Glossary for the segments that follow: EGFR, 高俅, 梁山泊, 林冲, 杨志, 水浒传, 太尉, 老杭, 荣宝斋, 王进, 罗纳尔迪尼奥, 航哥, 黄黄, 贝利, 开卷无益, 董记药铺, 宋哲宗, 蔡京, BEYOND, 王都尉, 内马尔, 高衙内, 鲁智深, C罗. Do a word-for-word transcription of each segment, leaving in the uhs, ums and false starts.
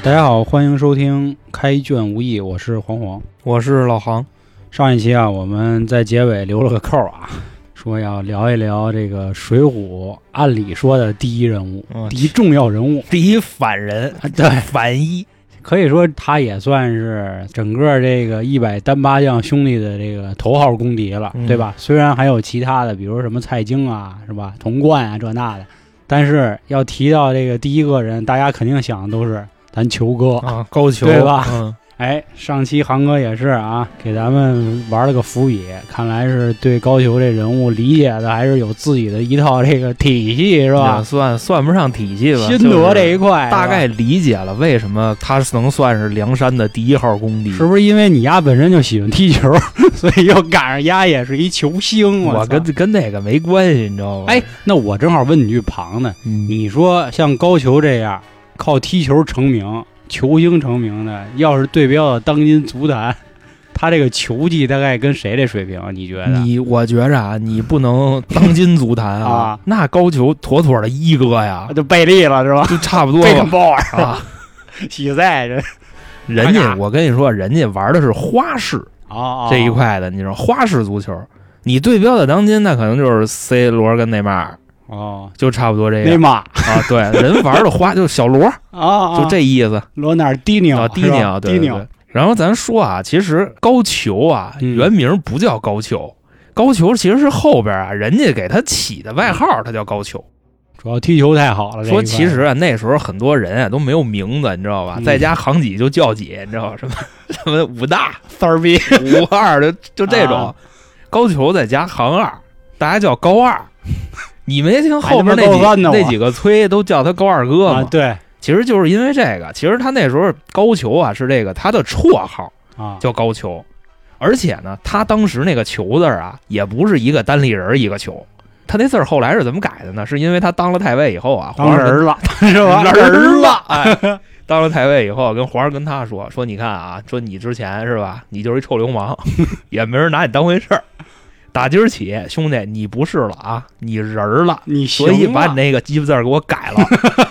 大家好，欢迎收听开卷无益，我是黄黄，我是老杭。上一期啊，我们在结尾留了个扣啊，说要聊一聊这个水浒按理说的第一人物、嗯、第一重要人物，第一反人，对，反一，可以说他也算是整个这个一百单八将兄弟的这个头号公敌了、嗯、对吧？虽然还有其他的，比如什么蔡京啊，是吧，童贯啊，这那的，但是要提到这个第一个人，大家肯定想的都是咱球哥啊，高俅，对吧、嗯、哎，上期航哥也是啊，给咱们玩了个伏笔，看来是对高俅这人物理解的还是有自己的一套这个体系，是吧？算算不上体系吧，心得这一块大概理解了为什么他能算是梁山的第一号公敌。是不是因为你丫本身就喜欢踢球，所以又赶上丫也是一球星？我跟跟那个没关系，你知道吗？哎，那我正好问你句旁呢、嗯、你说像高俅这样靠踢球成名、球星成名的，要是对标到当今足坛，他这个球技大概跟谁这水平、啊、你觉得？你我觉着啊，你不能当今足坛啊，啊那高俅妥妥的一哥呀，就贝利了，是吧？就差不多贝肯鲍尔啊，喜赛人，人家我跟你说，人家玩的是花式啊这一块的，你知道花式足球，你对标的当今那可能就是 C 罗跟内马尔。哦，就差不多这样。内马啊，对，人玩的花就是小罗啊，就这意思。罗纳尔迪尼奥，迪尼奥，迪尼奥。然后咱说啊，其实高俅啊，原名不叫高俅，高俅其实是后边啊，人家给他起的外号，他叫高俅。主要踢球太好了。说其实啊，那时候很多人啊都没有名字，你知道吧？在家行几就叫几，你知道什么什么五大三儿逼五二的，就这种。高俅在家行二，大家叫高二。你没听后边那几那几个催都叫他高二哥吗？啊、对，其实就是因为这个。其实他那时候高俅啊是这个他的绰号啊，叫高俅。而且呢，他当时那个俅字啊，也不是一个单立人一个俅，他那字后来是怎么改的呢？是因为他当了太尉以后啊，皇上人了，是吧？人了，哎，当了太尉以后，跟皇上跟他说说，你看啊，说你之前是吧，你就是一臭流氓，也没人拿你当回事儿。打今儿起，兄弟，你不是了啊，你人了，你所以把你那个鸡巴字给我改了，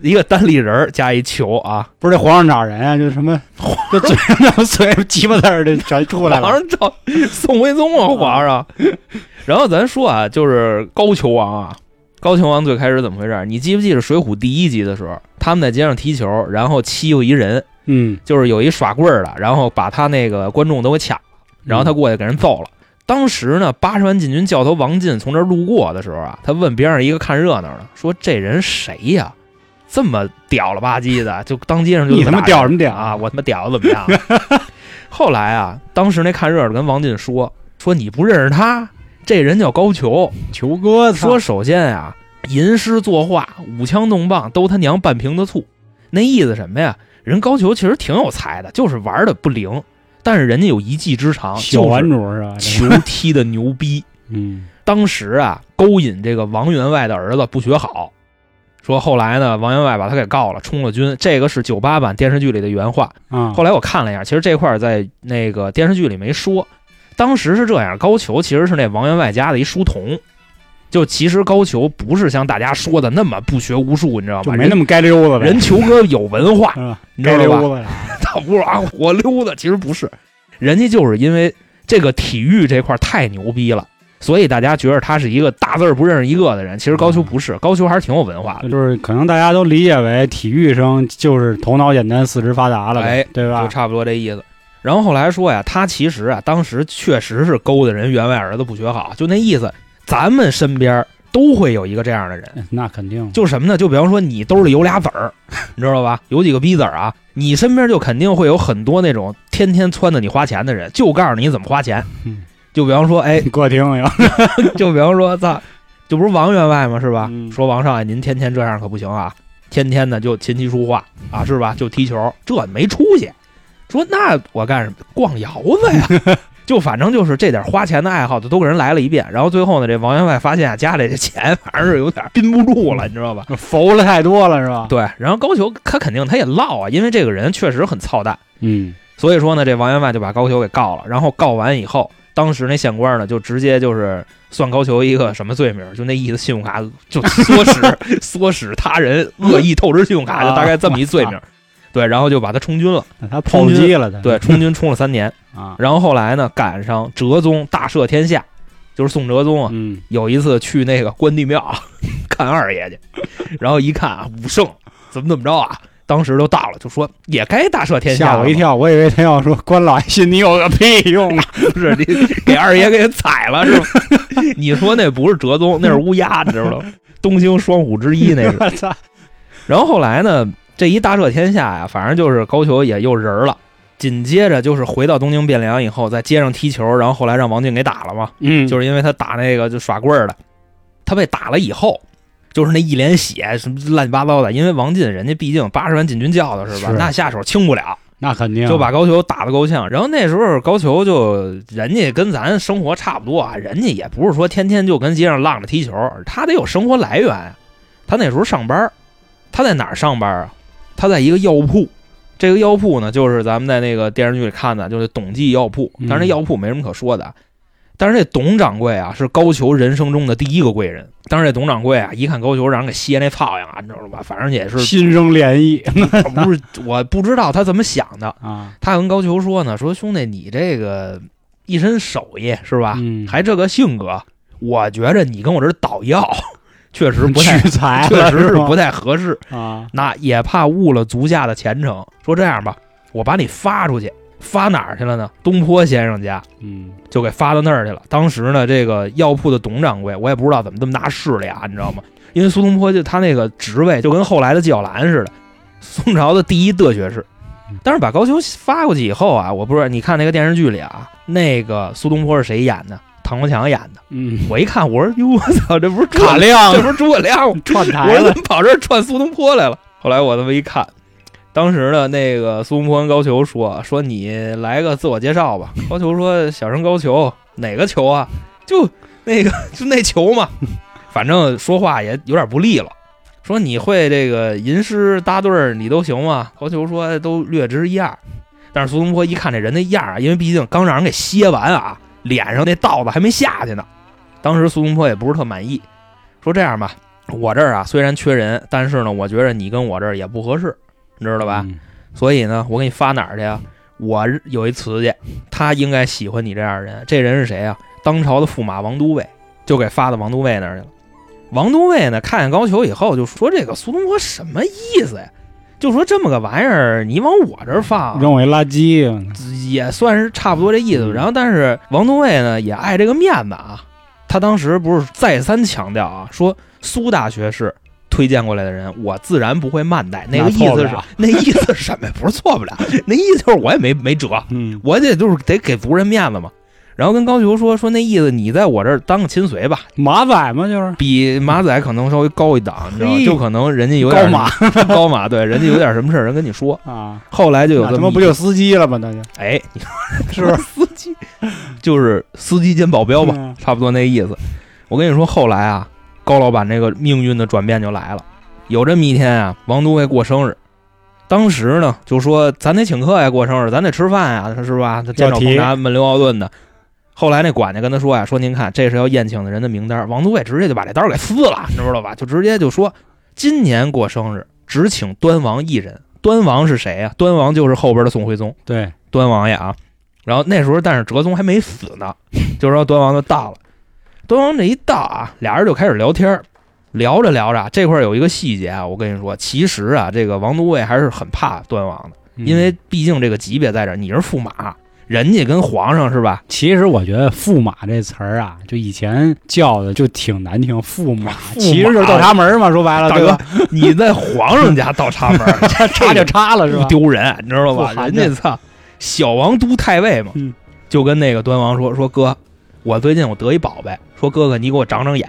一个单立人加一球啊，不是这皇上找人啊，就什么，就嘴上嘴鸡巴字儿就全出来了。皇上找宋徽宗啊，皇上。然后咱说啊，就是高俅王啊，高俅王最开始怎么回事？你记不记得《水浒》第一集的时候，他们在街上踢球，然后欺负一人，嗯，就是有一耍棍儿的，然后把他那个观众都给抢了，然后他过去给人揍了。嗯，当时呢，八十万禁军教头王进从这儿路过的时候啊，他问边上一个看热闹的说：“这人谁呀？这么屌了吧唧的，就当街上就你他妈屌什么屌啊！我他妈屌怎么样？”后来啊，当时那看热闹跟王进说：“说你不认识他，这人叫高俅，俅哥。说首先啊，吟诗作画、舞枪弄棒，都他娘半瓶子醋。那意思什么呀？人高俅其实挺有才的，就是玩的不灵。”但是人家有一技之长，小玩主是吧？球踢的牛逼。嗯，当时啊，勾引这个王员外的儿子不学好，说后来呢，王员外把他给告了，充了军。这个是九八版电视剧里的原话。啊，后来我看了一下，其实这块在那个电视剧里没说。当时是这样，高俅其实是那王员外家的一书童。就其实高俅不是像大家说的那么不学无术，你知道吗？没那么该溜达的。人俅哥有文化，嗯、你知道吧？他不是啊，我溜达，其实不是。人家就是因为这个体育这块太牛逼了，所以大家觉得他是一个大字不认识一个的人。其实高俅不是，嗯、高俅还是挺有文化的。就是可能大家都理解为体育生就是头脑简单、四肢发达了，哎，对吧？就差不多这意思。然后后来说呀，他其实啊，当时确实是勾的人员外儿子不学好，就那意思。咱们身边都会有一个这样的人，那肯定就什么呢？就比方说你兜里有俩子儿，你知道吧？有几个逼子儿啊，你身边就肯定会有很多那种天天撺掇你花钱的人，就告诉你怎么花钱。就比方说，哎，你过听了呀？就比方说，咋就不是王员外吗？是吧？嗯、说王少爷，您天天这样可不行啊！天天的就琴棋书画啊，是吧？就踢球，这没出息。说那我干什么？逛窑子呀？就反正就是这点花钱的爱好就都给人来了一遍，然后最后呢，这王员外发现啊，家里这钱反正是有点憋不住了，你知道吧？浮了太多了，是吧？对。然后高俅他肯定他也落啊，因为这个人确实很操蛋，嗯。所以说呢，这王员外就把高俅给告了，然后告完以后，当时那县官呢就直接就是算高俅一个什么罪名，就那意思，信用卡就唆使唆使他人恶意透支信用卡，就大概这么一罪名。对，然后就把他充军了，他炮击了他，对，充军充了三年啊。然后后来呢，赶上哲宗大赦天下，就是宋哲宗啊，嗯、有一次去那个关帝庙看二爷去，然后一看啊，武圣怎么怎么着啊，当时都到了，就说也该大赦天下了。吓我一跳，我以为他要说关老爷信你有个屁用啊，不是你给二爷给宰了是吧？你说那不是哲宗，那是乌鸦，你知道吗？东兴双虎之一那个。然后后来呢，这一大赦天下呀，反正就是高俅也又人了。紧接着就是回到东京汴梁以后，在街上踢球，然后后来让王进给打了嘛，嗯，就是因为他打那个就耍棍儿的，他被打了以后，就是那一脸血什么乱七八糟的，因为王进人家毕竟八十万禁军教的是吧，是那下手轻不了，那肯定就把高俅打得够呛。然后那时候高俅就人家跟咱生活差不多啊，人家也不是说天天就跟街上浪着踢球，他得有生活来源。他那时候上班，他在哪儿上班啊？他在一个药铺。这个药铺呢，就是咱们在那个电视剧里看的，就是董记药铺。但是这药铺没什么可说的，但是这董掌柜啊，是高俅人生中的第一个贵人。当时这董掌柜啊，一看高俅让人给歇那操样啊，你知道吧？反正也是心生涟漪。不是，我不知道他怎么想的啊。他跟高俅说呢，说兄弟，你这个一身手艺是吧？嗯、还这个性格，我觉着你跟我这捣药。确实不太，确实是不太合适啊。那也怕误了足下的前程。说这样吧，我把你发出去，发哪儿去了呢？东坡先生家，嗯，就给发到那儿去了。当时呢，这个药铺的董掌柜，我也不知道怎么这么大势力啊，你知道吗？因为苏东坡就他那个职位就跟后来的纪晓岚似的，宋朝的第一的学士。但是把高俅发过去以后啊，我不知道你看那个电视剧里啊，那个苏东坡是谁演的？唐国强演的，嗯，我一看，我说哟，我操，这不是卡亮，这不是诸葛亮串台了，我怎么跑这儿串苏东坡来了？后来我这么一看，当时呢，那个苏东坡跟高俅说说你来个自我介绍吧。高俅说：“小生高俅，哪个俅啊？就那个，就那俅嘛。反正说话也有点不利了。说你会这个吟诗搭对儿，你都行吗？”高俅说：“都略知一二。”但是苏东坡一看这人那样啊，因为毕竟刚让人给歇完啊。脸上那道子还没下去呢，当时苏东坡也不是特满意，说这样吧，我这儿啊虽然缺人，但是呢，我觉着你跟我这儿也不合适，你知道吧？嗯、所以呢，我给你发哪儿去啊？我有一词去，他应该喜欢你这样人。这人是谁啊？当朝的驸马王都尉，就给发到王都尉那儿去了。王都尉呢，看见高俅以后就说：“这个苏东坡什么意思呀？”就说这么个玩意儿，你往我这儿放，扔我一垃圾，也算是差不多这意思。然后，但是王都尉呢也爱这个面子啊，他当时不是再三强调啊，说苏大学士推荐过来的人，我自然不会慢待。那个意思是，那意思是什么？不是错不了，那意思就是我也没没辙，嗯，我得就是得给族人面子嘛。然后跟高俅说说那意思，你在我这儿当个亲随吧，马仔嘛，就是比马仔可能稍微高一档，你知道，就可能人家有点高马，高马对，人家有点什么事儿，人跟你说啊。后来就有这么不就司机了吗？那就哎，你说是司机，就是司机兼保镖吧，嗯、差不多那意思。我跟你说，后来啊，高老板这个命运的转变就来了。有这么一天啊，王都尉过生日。当时呢，就说咱得请客呀，过生日咱得吃饭呀，是吧？他煎炒烹炸，闷溜熬炖的。后来那管家跟他说呀，说您看，这是要宴请的人的名单。王都尉直接就把这单给撕了，你知道吧？就直接就说，今年过生日只请端王一人。端王是谁呀、啊？端王就是后边的宋徽宗，对，端王爷啊。然后那时候，但是哲宗还没死呢，就说端王就到了。端王这一到啊，俩人就开始聊天，聊着聊着，这块有一个细节啊，我跟你说，其实啊，这个王都尉还是很怕端王的，因为毕竟这个级别在这，你是驸马。人家跟皇上是吧？其实我觉得“驸马”这词儿啊，就以前叫的就挺难听，“驸马”其实就是倒插门嘛。说白了，大哥，你在皇上家倒插门，插就插了是吧？丢人，你知道吧？人家操，小王都太尉嘛，嗯、就跟那个端王说说哥，我最近我得一宝贝，说哥哥你给我长长眼。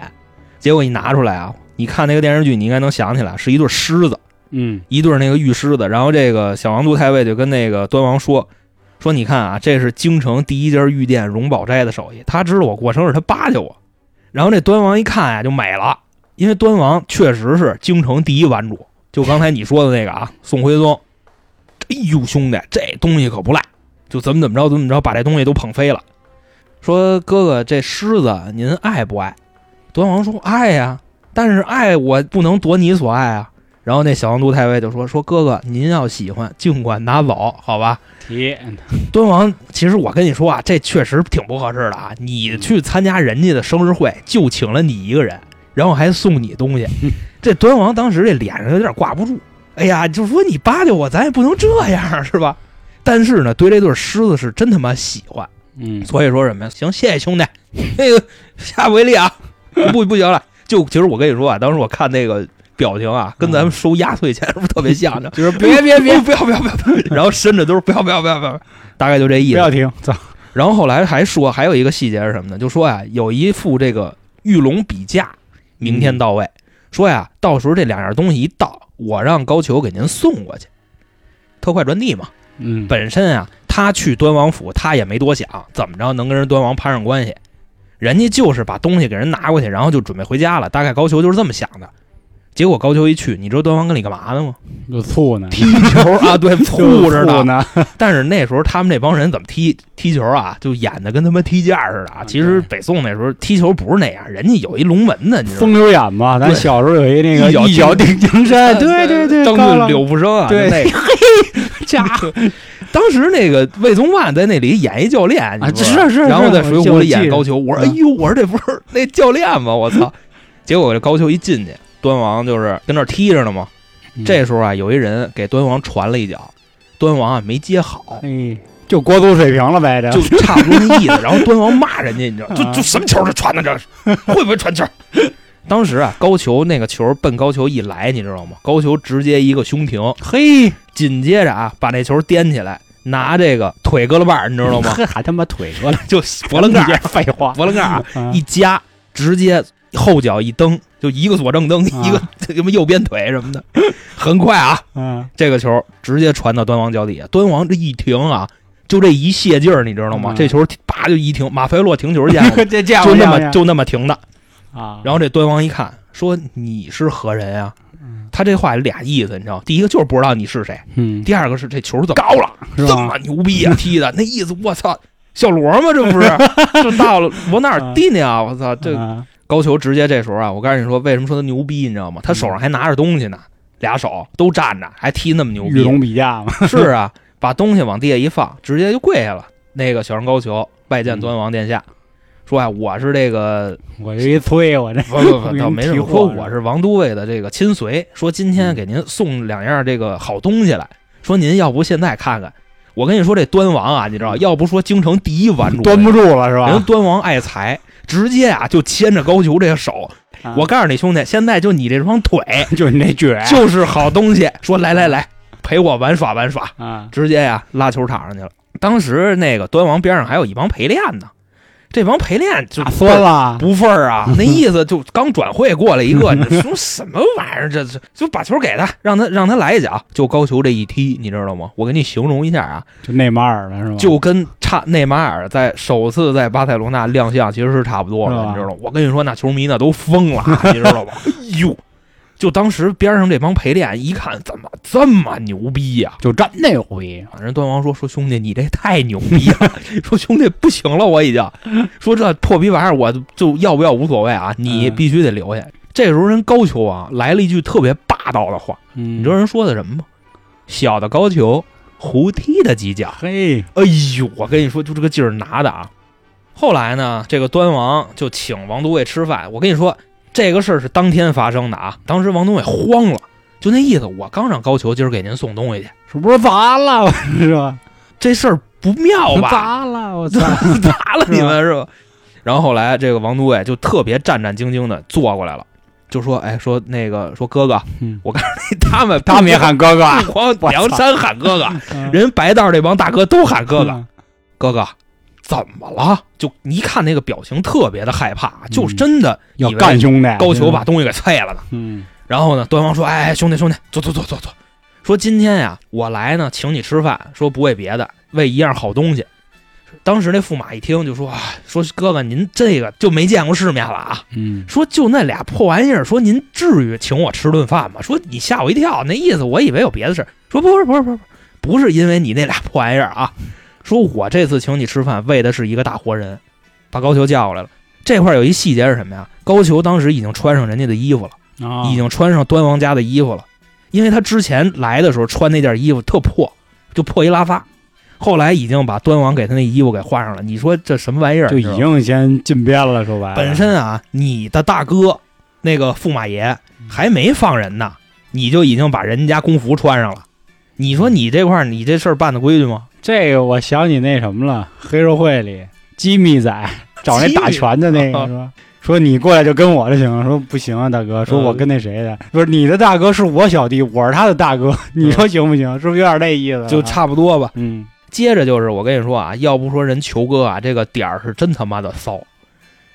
结果你拿出来啊，你看那个电视剧，你应该能想起来，是一对狮子，嗯，一对那个玉狮子。然后这个小王都太尉就跟那个端王说。说你看啊，这是京城第一家御殿荣宝斋的手艺。他知道我过生日，他巴结我。然后这端王一看呀、啊，就美了，因为端王确实是京城第一顽主，就刚才你说的那个啊，宋徽宗。哎呦，兄弟，这东西可不赖，就怎么怎么着，怎么着，把这东西都捧飞了。说哥哥，这狮子您爱不爱？端王说爱呀、啊，但是爱我不能夺你所爱啊。然后那小皇都太尉就说说哥哥您要喜欢尽管拿走好吧。敦王其实我跟你说啊，这确实挺不合适的啊，你去参加人家的生日会就请了你一个人，然后还送你东西，这敦王当时这脸上有点挂不住，哎呀就说你巴结我咱也不能这样是吧。但是呢对这对狮子是真他妈喜欢，嗯，所以说什么呀，行谢谢兄弟，那个下不为例啊，不不行了。就其实我跟你说啊，当时我看那个表情啊，跟咱们收压岁钱是不是特别像的？就是别别别，不要不要不要，然后伸着都是不要不要不要不要，大概就这意思。不要停，走。然后后来还说还有一个细节是什么呢？就说呀、啊，有一副这个御龙笔架，明天到位。嗯、说呀、啊，到时候这两样东西一到，我让高俅给您送过去，特快传递嘛。嗯，本身啊，他去端王府，他也没多想，怎么着能跟人端王攀上关系？人家就是把东西给人拿过去，然后就准备回家了。大概高俅就是这么想的。结果高俅一去，你知道端王跟你干嘛呢吗？就醋呢，踢球啊，对，醋着呢。但是那时候他们这帮人怎么踢踢球啊，就演的跟他们踢架似的啊。其实北宋那时候踢球不是那样，人家有一龙门的，你知道吗？风流眼嘛，咱小时候有一那个一脚定江山，对对对，张俊柳复生啊，对，那个、嘿，家伙。当时那个魏宗万在那里演一教练，啊、是是是，然后在水浒里演高俅，我说哎呦，我说这不是那教练吗？我操！结果这高俅一进去。端王就是跟那踢着呢嘛，这时候啊，有一人给端王传了一脚，端王啊没接好，哎，就国足水平了呗，就差不多那意思。然后端王骂人家，你知道，就就什么球这传的，这会不会传球？当时啊，高俅那个球奔高俅一来，你知道吗？高俅直接一个胸停，嘿，紧接着啊，把那球颠起来，拿这个腿搁了板，你知道吗？还还他妈腿搁了，就脖棱盖，废话，脖棱盖啊，一夹，直接后脚一蹬。就一个左正蹬，一个什么右边腿什么的，很快啊，嗯，这个球直接传到端王脚底下，端王这一停啊，就这一泄劲儿，你知道吗？这球啪就一停，马菲洛停球见过，就那么就那么停的啊。然后这端王一看，说你是何人啊？他这话俩意思，你知道，第一个就是不知道你是谁，嗯，第二个是这球怎么高了，这么牛逼啊，踢的那意思，我操，小罗吗？这不是就到了我哪儿地呢啊？我操，这。高俅直接这时候啊，我告诉你说，为什么说他牛逼，你知道吗？他手上还拿着东西呢，俩手都站着，还踢那么牛逼，御龙比架嘛。是啊，把东西往地下一放，直接就跪下了。那个小人高俅拜见端王殿下，说啊，我是这个，我这一催，我这不不不，倒没什么，说我是王都尉的这个亲随，说今天给您送两样这个好东西来，说您要不现在看看。我跟你说，这端王啊，你知道，要不说京城第一顽主，端不住了是吧？人端王爱财，直接啊就牵着高俅这个手。啊、我告诉你兄弟，现在就你这双腿，就你那撅，就是好东西。说来来来，陪我玩耍玩耍啊！直接呀、啊、拉球场上去了。当时那个端王边上还有一帮陪练呢，这帮陪练就酸了，不忿儿啊，那意思就刚转会过来一个，你说什么玩意儿？这这就把球给他，让他让他来一脚。就高俅这一踢，你知道吗？我给你形容一下啊，就内马尔了是吧？就跟差内马尔在首次在巴塞罗那亮相，其实是差不多了，你知道吗？我跟你说，那球迷那都疯了，你知道吗？哎呦！就当时边上这帮陪练一看，怎么这么牛逼呀、啊？就真那回，人端王说说兄弟，你这太牛逼了，说兄弟不行了，我已经说这破逼玩意儿，我就要不要无所谓啊，你必须得留下。嗯、这时候人高俅啊来了一句特别霸道的话，嗯、你知道人说的什么吗？小的高俅胡踢的几脚，嘿，哎呦，我跟你说，就这个劲儿拿的啊。后来呢，这个端王就请王都尉吃饭，我跟你说。这个事儿是当天发生的啊！当时王东伟慌了，就那意思，我刚让高俅今儿给您送东西去，是不是砸了？是吧？这事儿不妙吧？砸了，我操，砸了你们是吧？然后后来这个王都尉就特别战战兢兢的坐过来了，就说：“哎，说那个，说哥哥，嗯、我告诉你，他们他们也喊哥哥，光梁山喊哥哥，人白道这帮大哥都喊哥哥，嗯、哥哥。”怎么了？就你一看那个表情，特别的害怕，嗯、就是真的要干兄弟。高俅把东西给碎了呢。嗯，然后呢，端王说：“哎，兄弟兄弟，坐坐坐坐坐。”说今天呀，我来呢，请你吃饭，说不为别的，为一样好东西。当时那驸马一听就说：“啊，说哥哥您这个就没见过世面了啊。”嗯，说就那俩破玩意儿，说您至于请我吃顿饭吗？说你吓我一跳，那意思我以为有别的事。说不是不是不是不是因为你那俩破玩意儿啊。说我这次请你吃饭，为的是一个大活人，把高俅叫过来了。这块有一细节是什么呀？高俅当时已经穿上人家的衣服了，哦、已经穿上端王家的衣服了。因为他之前来的时候穿那件衣服特破，就破一拉发，后来已经把端王给他那衣服给换上了。你说这什么玩意儿？就已经先进边了，说白了。本身啊，你的大哥那个驸马爷还没放人呢，你就已经把人家公服穿上了。你说你这块你这事儿办的规矩吗？这个我想起那什么了，黑社会里吉米仔找那打拳的那个是吧？说你过来就跟我就行了，说不行啊大哥，说我跟那谁的，说你的大哥是我小弟，我是他的大哥，你说行不行？是不是有点那意思？就差不多吧。嗯，接着就是我跟你说啊，要不说人球哥啊这个点儿是真他妈的骚，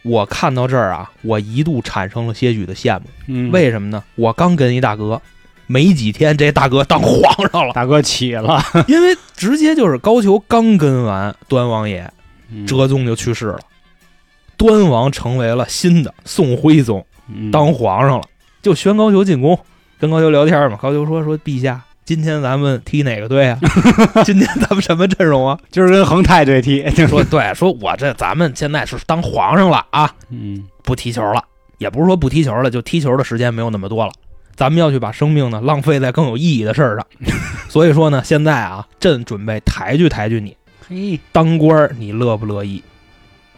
我看到这儿啊，我一度产生了些许的羡慕。嗯，为什么呢？我刚跟一大哥没几天，这大哥当皇上了，大哥起了，因为直接就是高俅刚跟完端王爷，哲宗就去世了。端王成为了新的宋徽宗，当皇上了，就宣高俅进宫，跟高俅聊天嘛。高俅说说陛下，今天咱们踢哪个队啊？今天咱们什么阵容啊？就是跟恒泰队踢。说对，说我这咱们现在是当皇上了啊，嗯，不踢球了，也不是说不踢球了，就踢球的时间没有那么多了。咱们要去把生命呢浪费在更有意义的事儿上。所以说呢，现在啊，朕准备抬举抬举你。嘿，当官你乐不乐意？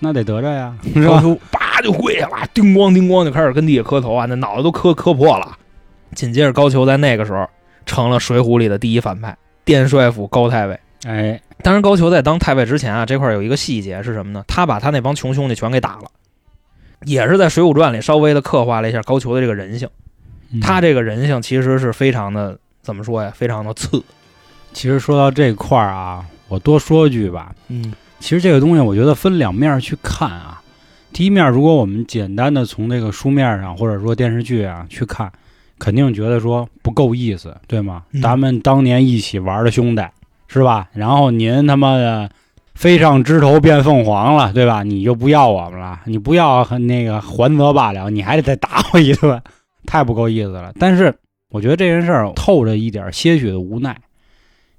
那得得着呀，高俅叭就跪下了，叮咣叮咣就开始跟地下磕头啊，那脑袋都磕磕破了。紧接着高俅在那个时候成了水浒里的第一反派，殿帅府高太尉。哎，当然高俅在当太尉之前啊，这块有一个细节是什么呢？他把他那帮穷兄弟全给打了，也是在《水浒传》里稍微的刻画了一下高俅的这个人性。他这个人性其实是非常的，怎么说呀？非常的次。其实说到这块儿啊，我多说句吧，嗯。其实这个东西我觉得分两面去看啊。第一面，如果我们简单的从这个书面上或者说电视剧啊去看，肯定觉得说不够意思，对吗？嗯，咱们当年一起玩的兄弟是吧？然后您他妈的飞上枝头变凤凰了，对吧？你就不要我们了，你不要那个还则罢了，你还得再打我一顿，太不够意思了。但是我觉得这件事儿透着一点些许的无奈。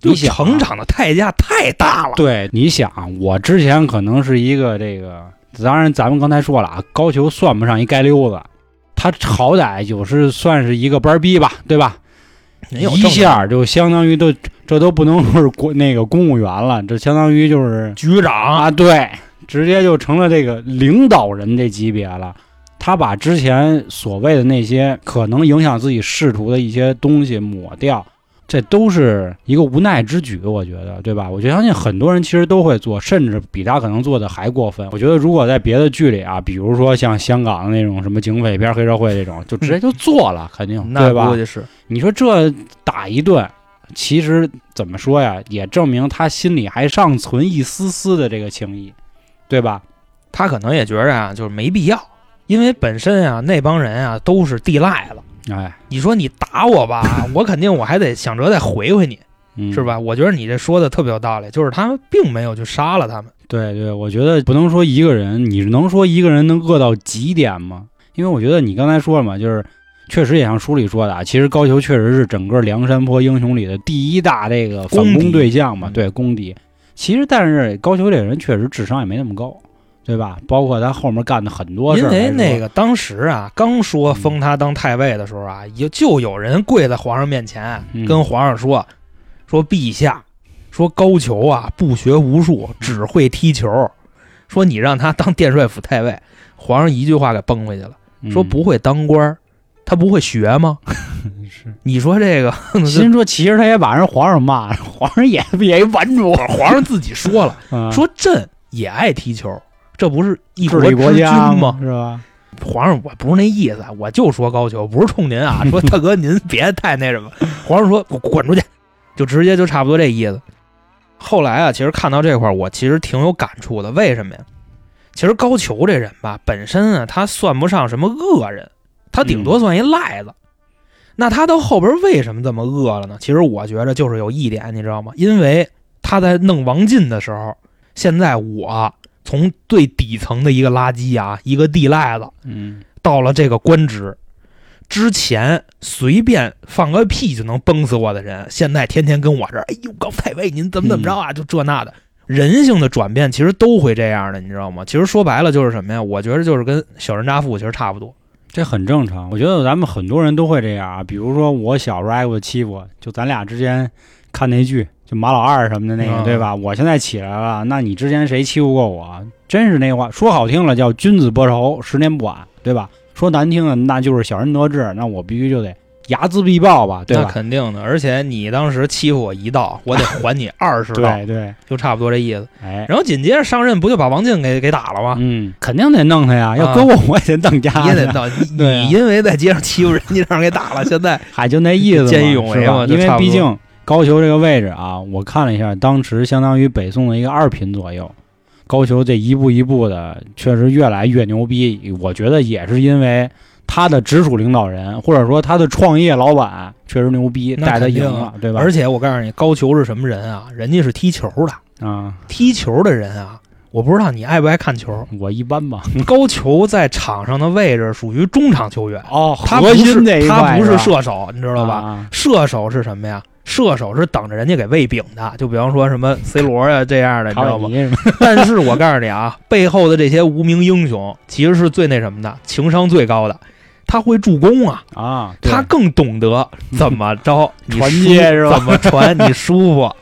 你想成长的代价太大了。对，你想我之前可能是一个这个，当然咱们刚才说了啊，高俅算不上一街溜子，他好歹就是算是一个班逼吧，对吧？一下就相当于都这都不能说是国那个公务员了，这相当于就是局长啊，对，直接就成了这个领导人这级别了。他把之前所谓的那些可能影响自己仕途的一些东西抹掉。这都是一个无奈之举，我觉得，对吧？我就相信很多人其实都会做，甚至比他可能做的还过分。我觉得如果在别的剧里啊，比如说像香港的那种什么警匪片、黑社会这种，就直接就做了，肯定，对吧？那就是你说这打一顿，其实怎么说呀，也证明他心里还尚存一丝丝的这个情谊，对吧？他可能也觉着啊，就是没必要，因为本身啊那帮人啊都是地赖了。哎，你说你打我吧，我肯定我还得想着再回回你，嗯，是吧？我觉得你这说的特别有道理，就是他们并没有去杀了他们。对对，我觉得不能说一个人，你能说一个人能饿到极点吗？因为我觉得你刚才说了嘛，就是确实也像书里说的啊，其实高俅确实是整个梁山泊英雄里的第一大这个反攻对象嘛，对，公敌。其实但是高俅这人确实智商也没那么高。对吧？包括他后面干的很多事儿。因为那个当时啊，刚说封他当太尉的时候啊，也就有人跪在皇上面前，跟皇上说：“说陛下，说高俅啊，不学无术，只会踢球。说你让他当殿帅府太尉，皇上一句话给崩回去了，说不会当官，他不会学吗？”是，你说这个，心说其实他也把人皇上骂了，皇上也也稳住，皇上自己说了，嗯，说朕也爱踢球。这不是一国之君吗？是吧？皇上，我不是那意思，我就说高俅，不是冲您啊，说大哥您别太那什么。皇上说，滚出去，就直接就差不多这意思。后来啊，其实看到这块儿，我其实挺有感触的。为什么呀？其实高俅这人吧，本身啊，他算不上什么恶人，他顶多算一赖子。嗯，那他到后边为什么这么恶了呢？其实我觉得就是有一点，你知道吗？因为他在弄王进的时候，现在我。从最底层的一个垃圾啊，一个地赖子，嗯，到了这个官职之前，随便放个屁就能崩死我的人，现在天天跟我这儿，哎呦，高太尉您怎么怎么着啊，就这那的，人性的转变其实都会这样的，你知道吗？其实说白了就是什么呀？我觉得就是跟小人渣妇其实差不多，这很正常，我觉得咱们很多人都会这样。比如说我小时候挨过欺负，就咱俩之间看那剧，就马老二什么的那个，嗯、对吧？我现在起来了，那你之前谁欺负过我？真是那话，说好听了叫君子报仇，十年不晚，对吧？说难听了，那就是小人得志，那我必须就得睚眦必报吧，对吧？那肯定的，而且你当时欺负我一道，我得还你二十道，对对，就差不多这意思。哎，然后紧接着上任不就把王进给给打了吗？嗯，肯定得弄他呀，要搁我、嗯、我也得弄家去，也得弄。对、啊，你因为在街上欺负人，你让人给打了，现在还就那意思，见义勇为嘛。因为毕竟高俅这个位置啊，我看了一下，当时相当于北宋的一个二品左右。高俅这一步一步的，确实越来越牛逼。我觉得也是因为他的直属领导人，或者说他的创业老板，确实牛逼，带他赢了，对吧？而且我告诉你，高俅是什么人啊？人家是踢球的啊，踢球的人啊，我不知道你爱不爱看球，我一般吧。高俅在场上的位置属于中场球员哦，核心那一块，他不是射手，你知道吧？啊、射手是什么呀？射手是等着人家给喂饼的，就比方说什么 C 罗呀、啊、这样的，你知道吗？但是我告诉你啊，背后的这些无名英雄其实是最那什么的，情商最高的，他会助攻啊啊，他更懂得怎么着你传接是吧？怎么传你舒服，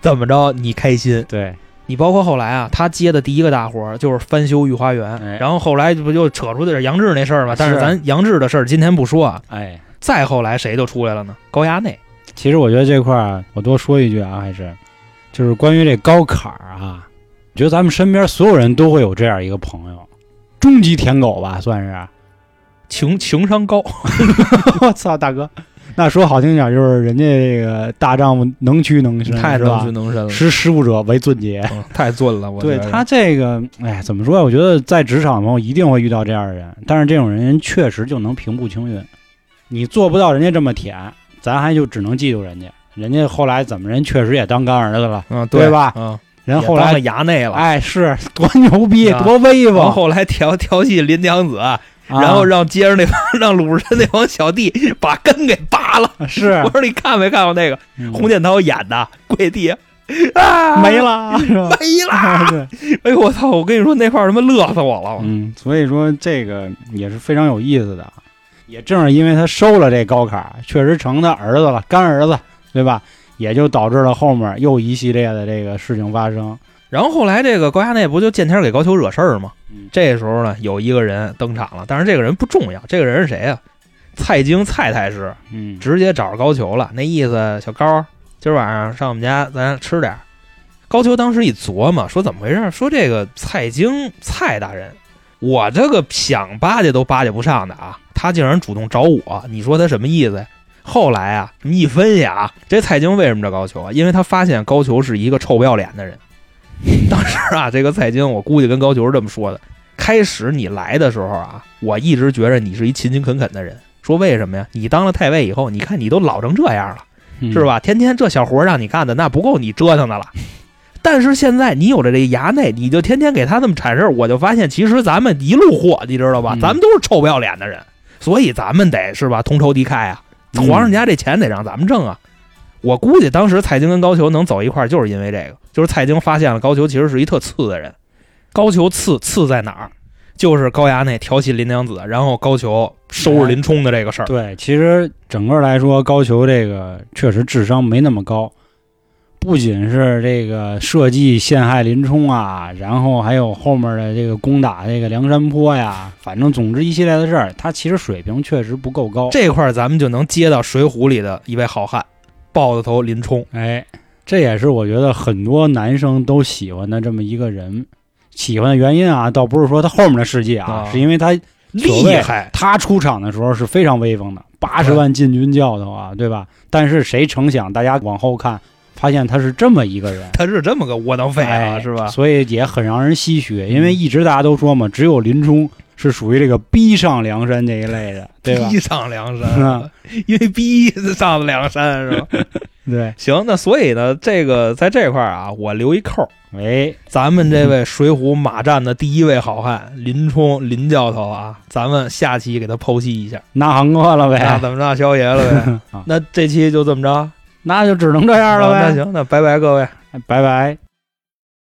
怎么着你开心。对，你包括后来啊，他接的第一个大活就是翻修御花园，哎、然后后来不就扯出的杨志那事儿嘛？但是咱杨志的事儿今天不说啊。哎，再后来谁就出来了呢？高衙内。其实我觉得这块儿我多说一句啊，还是就是关于这高坎儿啊，我觉得咱们身边所有人都会有这样一个朋友，终极舔狗吧，算是情情商高。我操，大哥，那说好听点就是人家这个大丈夫能屈能伸，太能屈能伸了，识时务者为俊杰、嗯，太俊了。我对他这个，哎，怎么说呀？我觉得在职场中一定会遇到这样的人，但是这种人确实就能平步青云，你做不到人家这么舔。咱还就只能嫉妒人家，人家后来怎么人确实也当干儿子了，嗯，对吧？嗯，人后来衙内了，哎，是多牛逼，啊、多威风。后来调调戏林娘子，啊、然后让街上那帮让鲁智深那帮小弟把根给拔了。是，我说你看没看过那个、嗯、洪建涛演的跪地啊，没了，没了。啊、对，哎呦我操！我跟你说那块儿他妈乐死我了。嗯，所以说这个也是非常有意思的。也正是因为他收了这高卡，确实成他儿子了，干儿子，对吧？也就导致了后面又一系列的这个事情发生。然后后来这个高衙内不就见天给高俅惹事儿吗？这时候呢，有一个人登场了，但是这个人不重要。这个人是谁啊？蔡京蔡太师，嗯，直接找着高俅了，那意思小高，今晚上上我们家咱吃点。高俅当时一琢磨，说怎么回事？说这个蔡京蔡大人，我这个想巴结都巴结不上的啊。他竟然主动找我，你说他什么意思呀？后来啊，这么一分析啊，这蔡京为什么找高俅啊？因为他发现高俅是一个臭不要脸的人。当时啊，这个蔡京，我估计跟高俅是这么说的：开始你来的时候啊，我一直觉着你是一勤勤恳恳的人。说为什么呀？你当了太尉以后，你看你都老成这样了，是吧？天天这小活让你干的，那不够你折腾的了。但是现在你有了这衙内，你就天天给他那么铲事儿，我就发现其实咱们一路货，你知道吧？咱们都是臭不要脸的人。所以咱们得是吧，同仇敌忾啊！皇上家这钱得让咱们挣啊！我估计当时蔡京跟高俅能走一块儿，就是因为这个，就是蔡京发现了高俅其实是一特次的人。高俅次次在哪儿？就是高衙内调戏林娘子，然后高俅收拾林冲的这个事儿、哎。对，其实整个来说，高俅这个确实智商没那么高，不仅是这个设计陷害林冲啊，然后还有后面的这个攻打这个梁山泊呀，反正总之一系列的事儿，他其实水平确实不够高。这块咱们就能接到《水浒》里的一位好汉，豹子头林冲。哎，这也是我觉得很多男生都喜欢的这么一个人。喜欢的原因啊，倒不是说他后面的事迹啊，啊是因为他厉害。他出场的时候是非常威风的，八十万禁军教头啊，对吧？但是谁成想，大家往后看。发现他是这么一个人，他是这么个窝囊废啊，是吧？所以也很让人唏嘘，因为一直大家都说嘛，只有林冲是属于这个逼上梁山这一类的，对吧？逼上梁山，嗯、因为逼上梁山是吧？对，行，那所以呢，这个在这块啊，我留一扣。哎，咱们这位水浒马战的第一位好汉林冲林教头啊，咱们下期给他剖析一下，拿行哥了呗，那怎么着，萧爷了呗？那这期就这么着。那就只能这样了呗。那行，那拜拜各位，拜拜。